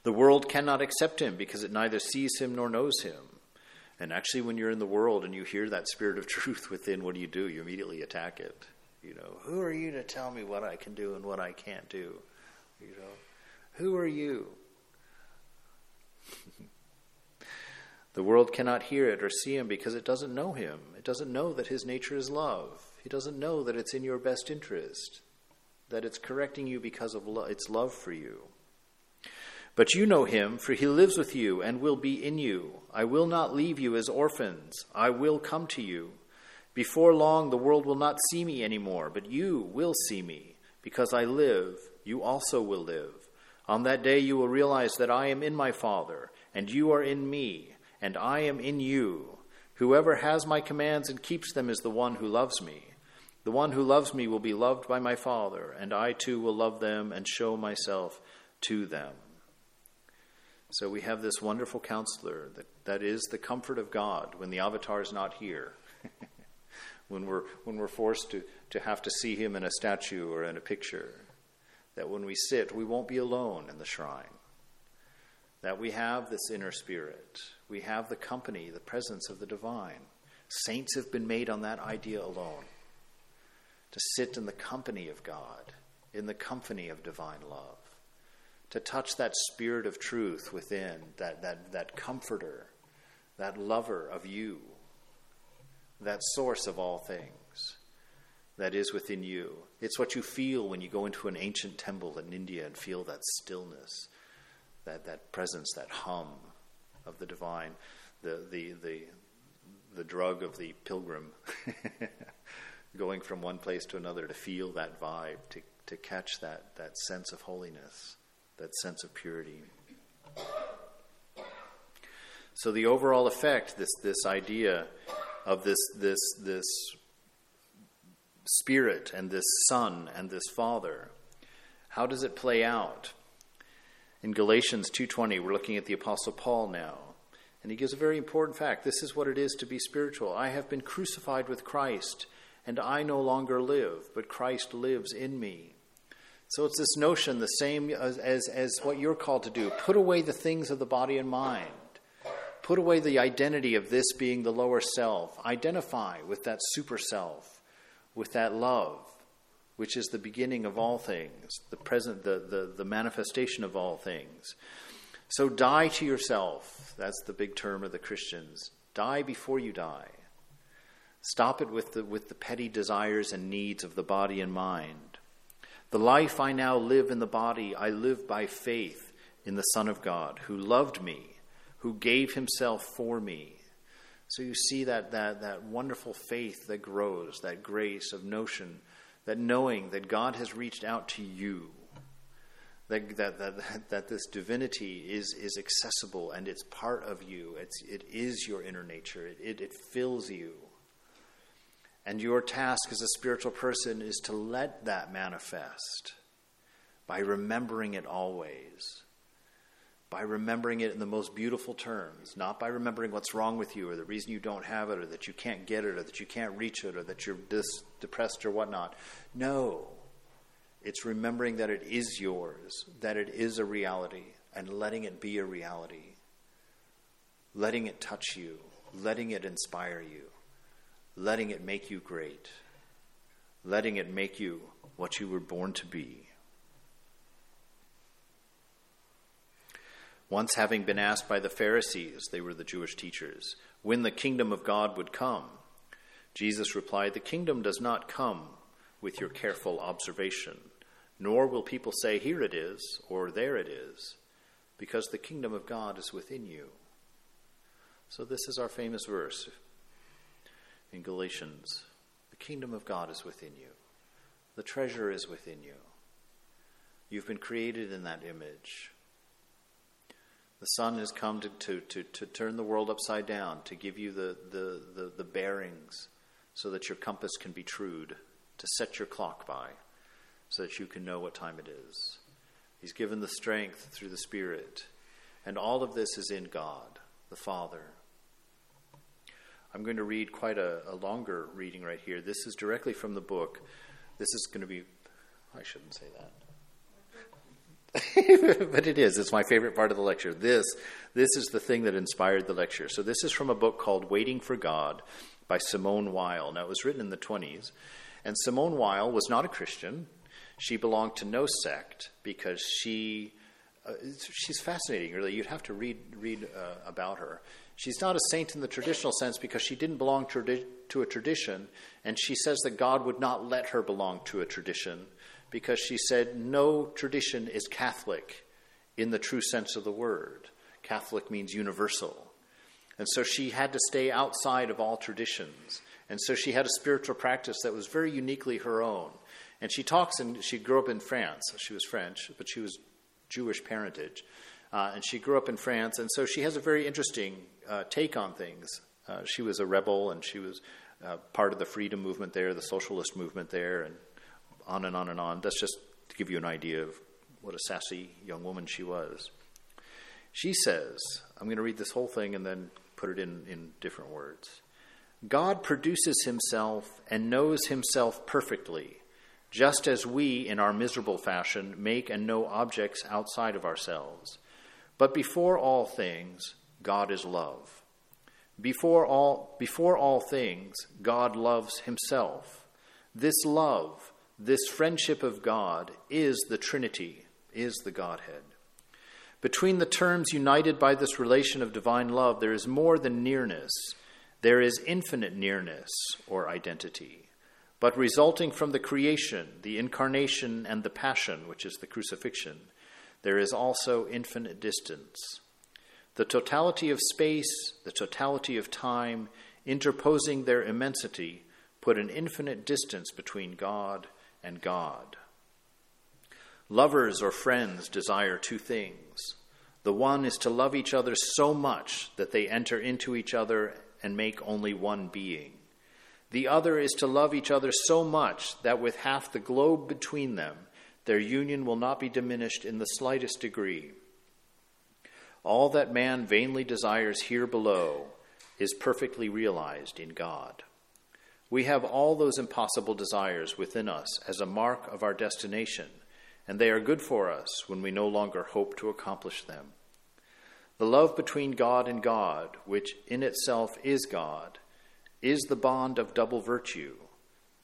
The world cannot accept him because it neither sees him nor knows him. And actually when you're in the world and you hear that Spirit of truth within, what do? You immediately attack it. You know, who are you to tell me what I can do and what I can't do? You know, who are you? The world cannot hear it or see him because it doesn't know him. It doesn't know that his nature is love. He doesn't know that it's in your best interest, that it's correcting you because of its love for you. But you know him, for he lives with you and will be in you. I will not leave you as orphans. I will come to you. Before long, the world will not see me anymore, but you will see me. Because I live, you also will live. On that day, you will realize that I am in my Father, and you are in me, and I am in you. Whoever has my commands and keeps them is the one who loves me. The one who loves me will be loved by my Father, and I too will love them and show myself to them. So we have this wonderful counselor that is the comfort of God when the avatar is not here, when we're forced to have to see him in a statue or in a picture, that when we sit, we won't be alone in the shrine. that we have this inner spirit. We have the company, the presence of the divine. Saints have been made on that idea alone, to sit in the company of God, in the company of divine love, to touch that spirit of truth within, that comforter, that lover of you, that source of all things that is within you. It's what you feel when you go into an ancient temple in India and feel that stillness, that presence, that hum of the divine, the drug of the pilgrim going from one place to another to feel that vibe, to catch that sense of holiness, that sense of purity. So the overall effect, this idea of this spirit and this son and this father, how does it play out? In Galatians 2:20, we're looking at the Apostle Paul now, and he gives a very important fact. This is what it is to be spiritual. I have been crucified with Christ, and I no longer live, but Christ lives in me. So it's this notion, the same as what you're called to do. Put away the things of the body and mind. Put away the identity of this being the lower self. Identify with that super self, with that love, which is the beginning of all things, the present, the manifestation of all things. So die to yourself. That's the big term of the Christians. Die before you die. Stop it with the petty desires and needs of the body and mind. The life I now live in the body, I live by faith in the Son of God, who loved me, who gave himself for me. So you see that wonderful faith that grows, that grace of notion, that knowing that God has reached out to you, that this divinity is accessible and it's part of you. It is your inner nature. It fills you. And your task as a spiritual person is to let that manifest by remembering it always, by remembering it in the most beautiful terms, not by remembering what's wrong with you or the reason you don't have it or that you can't get it or that you can't reach it or that you're depressed or whatnot. No, it's remembering that it is yours, that it is a reality, and letting it be a reality, letting it touch you, letting it inspire you, letting it make you great, letting it make you what you were born to be. Once having been asked by the Pharisees, they were the Jewish teachers, when the kingdom of God would come, Jesus replied, "The kingdom does not come with your careful observation, nor will people say, 'Here it is,' or 'There it is,' because the kingdom of God is within you." So this is our famous verse in Galatians, the kingdom of God is within you. The treasure is within you. You've been created in that image. The Son has come to turn the world upside down, to give you the bearings so that your compass can be trued, to set your clock by so that you can know what time it is. He's given the strength through the Spirit. And all of this is in God, the Father. I'm going to read quite a longer reading right here. This is directly from the book. This is going to be, I shouldn't say that. But it is. It's my favorite part of the lecture. This is the thing that inspired the lecture. So this is from a book called Waiting for God by Simone Weil. Now, it was written in the 1920s. And Simone Weil was not a Christian. She belonged to no sect because she's fascinating, really. You'd have to read about her. She's not a saint in the traditional sense because she didn't belong to a tradition, and she says that God would not let her belong to a tradition because she said no tradition is Catholic in the true sense of the word. Catholic means universal. And so she had to stay outside of all traditions. And so she had a spiritual practice that was very uniquely her own. And she talks, and she grew up in France. She was French, but she was Jewish parentage. And she grew up in France, and so she has a very interesting take on things. She was a rebel, and she was part of the freedom movement there, the socialist movement there, and on and on and on. That's just to give you an idea of what a sassy young woman she was. She says, I'm going to read this whole thing and then put it in different words. God produces himself and knows himself perfectly, just as we, in our miserable fashion, make and know objects outside of ourselves. But before all things, God is love. Before all things, God loves himself. This love, this friendship of God is the Trinity, is the Godhead. Between the terms united by this relation of divine love, there is more than nearness. There is infinite nearness or identity, but resulting from the creation, the incarnation, and the passion, which is the crucifixion, there is also infinite distance. The totality of space, the totality of time, interposing their immensity, put an infinite distance between God and God. Lovers or friends desire two things. The one is to love each other so much that they enter into each other and make only one being. The other is to love each other so much that with half the globe between them, their union will not be diminished in the slightest degree. All that man vainly desires here below is perfectly realized in God. We have all those impossible desires within us as a mark of our destination, and they are good for us when we no longer hope to accomplish them. The love between God and God, which in itself is God, is the bond of double virtue,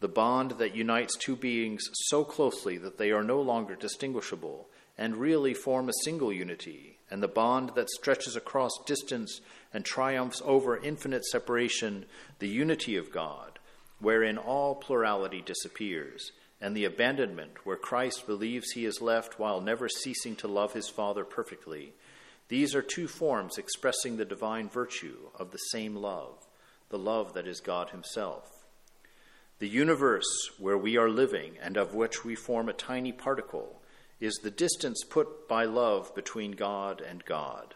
the bond that unites two beings so closely that they are no longer distinguishable and really form a single unity, and the bond that stretches across distance and triumphs over infinite separation, the unity of God, wherein all plurality disappears, and the abandonment where Christ believes he is left while never ceasing to love his Father perfectly. These are two forms expressing the divine virtue of the same love, the love that is God himself. The universe where we are living and of which we form a tiny particle is the distance put by love between God and God.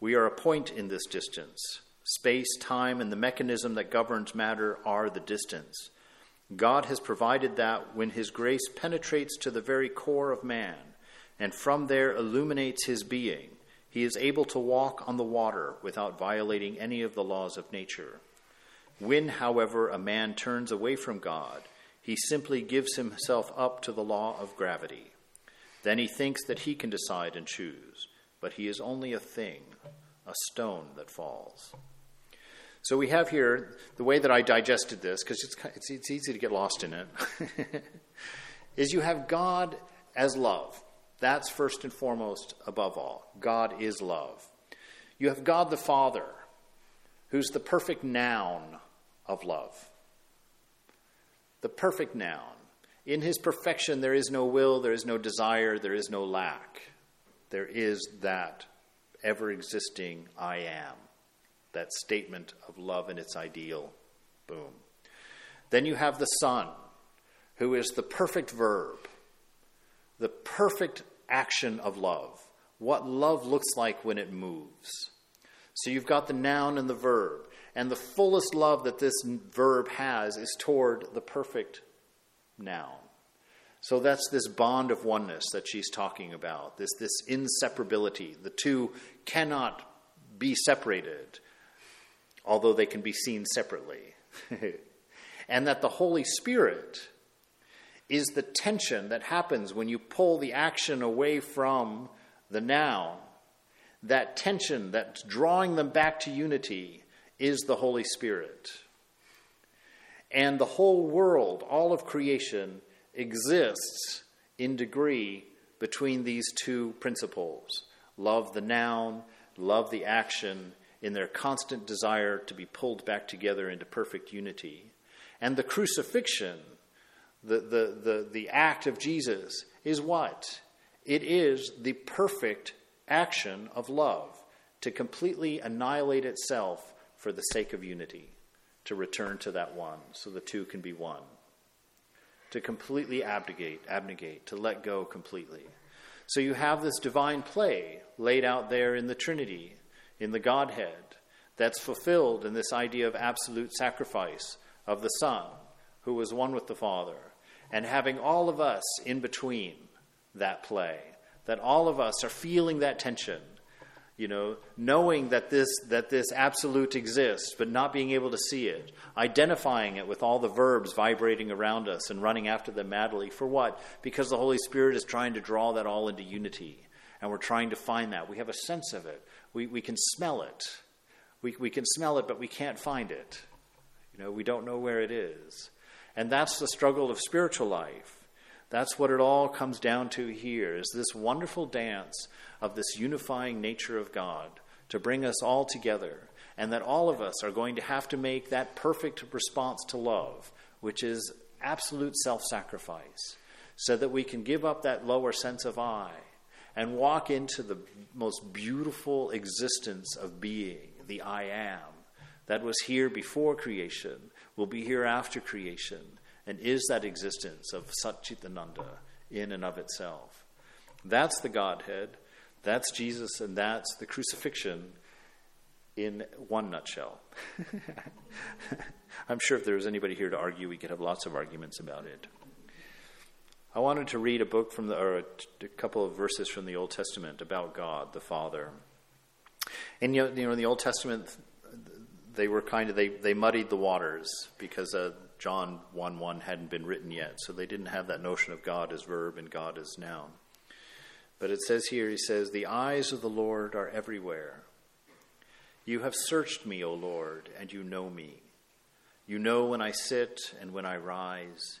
We are a point in this distance. Space, time, and the mechanism that governs matter are the distance. God has provided that when his grace penetrates to the very core of man and from there illuminates his being, he is able to walk on the water without violating any of the laws of nature. When, however, a man turns away from God, he simply gives himself up to the law of gravity. Then he thinks that he can decide and choose, but he is only a thing, a stone that falls. So we have here, the way that I digested this, because it's easy to get lost in it, is you have God as love. That's first and foremost above all. God is love. You have God the Father, who's the perfect noun of love. The perfect noun. In his perfection, there is no will, there is no desire, there is no lack. There is that ever-existing I am. That statement of love and its ideal. Boom. Then you have the Son, who is the perfect verb. The perfect action of love, what love looks like when it moves. So you've got the noun and the verb, and the fullest love that this verb has is toward the perfect noun. So that's this bond of oneness that she's talking about, this inseparability. The two cannot be separated, although they can be seen separately. And that the Holy Spirit is the tension that happens when you pull the action away from the noun. That tension that's drawing them back to unity is the Holy Spirit. And the whole world, all of creation, exists in degree between these two principles. Love the noun, love the action, in their constant desire to be pulled back together into perfect unity. And the crucifixion, the act of Jesus is what? It is the perfect action of love to completely annihilate itself for the sake of unity, to return to that one so the two can be one, to completely abnegate, to let go completely. So you have this divine play laid out there in the Trinity, in the Godhead, that's fulfilled in this idea of absolute sacrifice of the Son, who was one with the Father, and having all of us in between that play, that all of us are feeling that tension, knowing that this absolute exists, but not being able to see it, identifying it with all the verbs vibrating around us and running after them madly. For what? Because the Holy Spirit is trying to draw that all into unity. and we're trying to find that. We have a sense of it. We can smell it. We can smell it, but we can't find it. You know, we don't know where it is. And that's the struggle of spiritual life. That's what it all comes down to here, is this wonderful dance of this unifying nature of God to bring us all together, and that all of us are going to have to make that perfect response to love, which is absolute self-sacrifice, so that we can give up that lower sense of I and walk into the most beautiful existence of being, the I am, that was here before creation, will be here after creation, and is that existence of Satchitananda in and of itself. That's the Godhead, that's Jesus, and that's the crucifixion in one nutshell. I'm sure if there was anybody here to argue, we could have lots of arguments about it. I wanted to read a couple of verses from the Old Testament about God, the Father. And you know, in the Old Testament, they were they muddied the waters because John 1:1 hadn't been written yet, so they didn't have that notion of God as verb and God as noun. But it says here, he says, "The eyes of the Lord are everywhere. You have searched me, O Lord, and you know me. You know when I sit and when I rise.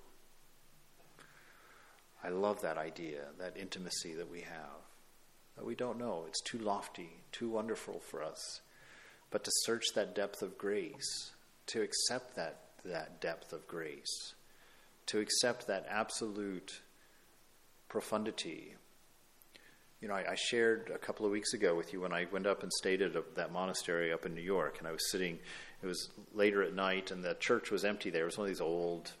I love that idea, that intimacy that we have. That we don't know. It's too lofty, too wonderful for us. But to search that depth of grace, to accept that depth of grace, to accept that absolute profundity. You know, I shared a couple of weeks ago with you when I went up and stayed at that monastery up in New York, and I was sitting, it was later at night, and the church was empty there. It was one of these old,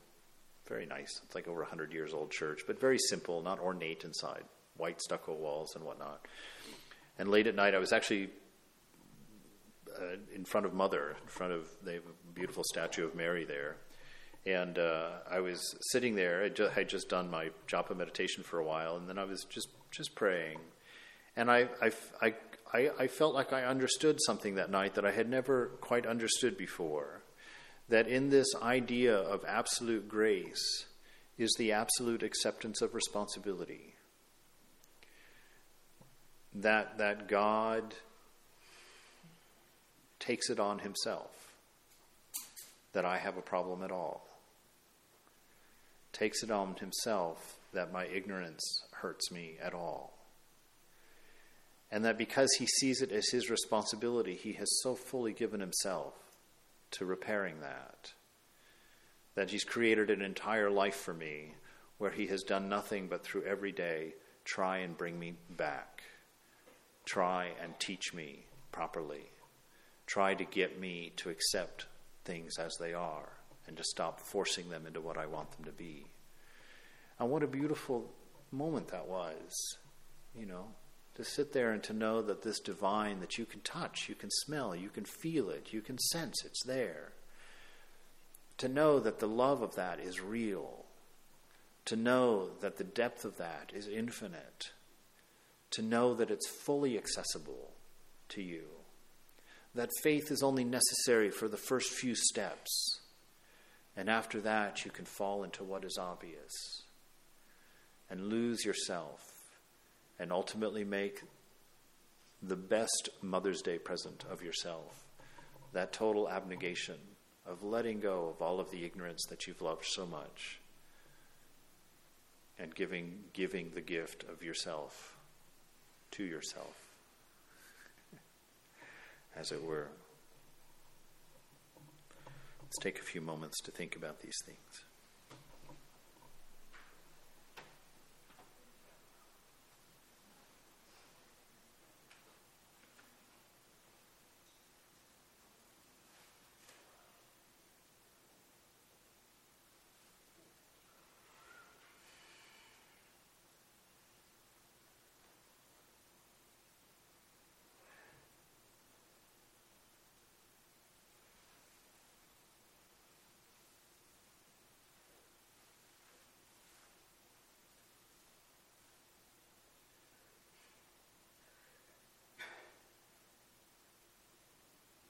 very nice, it's like over 100 years old church, but very simple, not ornate inside, white stucco walls and whatnot. And late at night, I was actually in front of Mother, they have a beautiful statue of Mary there. And I was sitting there, I'd just done my Japa meditation for a while, and then I was just praying. And I felt like I understood something that night that I had never quite understood before, that in this idea of absolute grace is the absolute acceptance of responsibility. That God takes it on himself, that I have a problem at all. Takes it on himself that my ignorance hurts me at all. And that because he sees it as his responsibility, he has so fully given himself to repairing that. That he's created an entire life for me where he has done nothing but through every day try and bring me back. Try and teach me properly. Try to get me to accept things as they are and to stop forcing them into what I want them to be. And what a beautiful moment that was, you know, to sit there and to know that this divine that you can touch, you can smell, you can feel it, you can sense it's there. To know that the love of that is real. To know that the depth of that is infinite. To know that it's fully accessible to you. That faith is only necessary for the first few steps. And after that, you can fall into what is obvious and lose yourself and ultimately make the best Mother's Day present of yourself. That total abnegation of letting go of all of the ignorance that you've loved so much and giving the gift of yourself to yourself, as it were. Let's take a few moments to think about these things.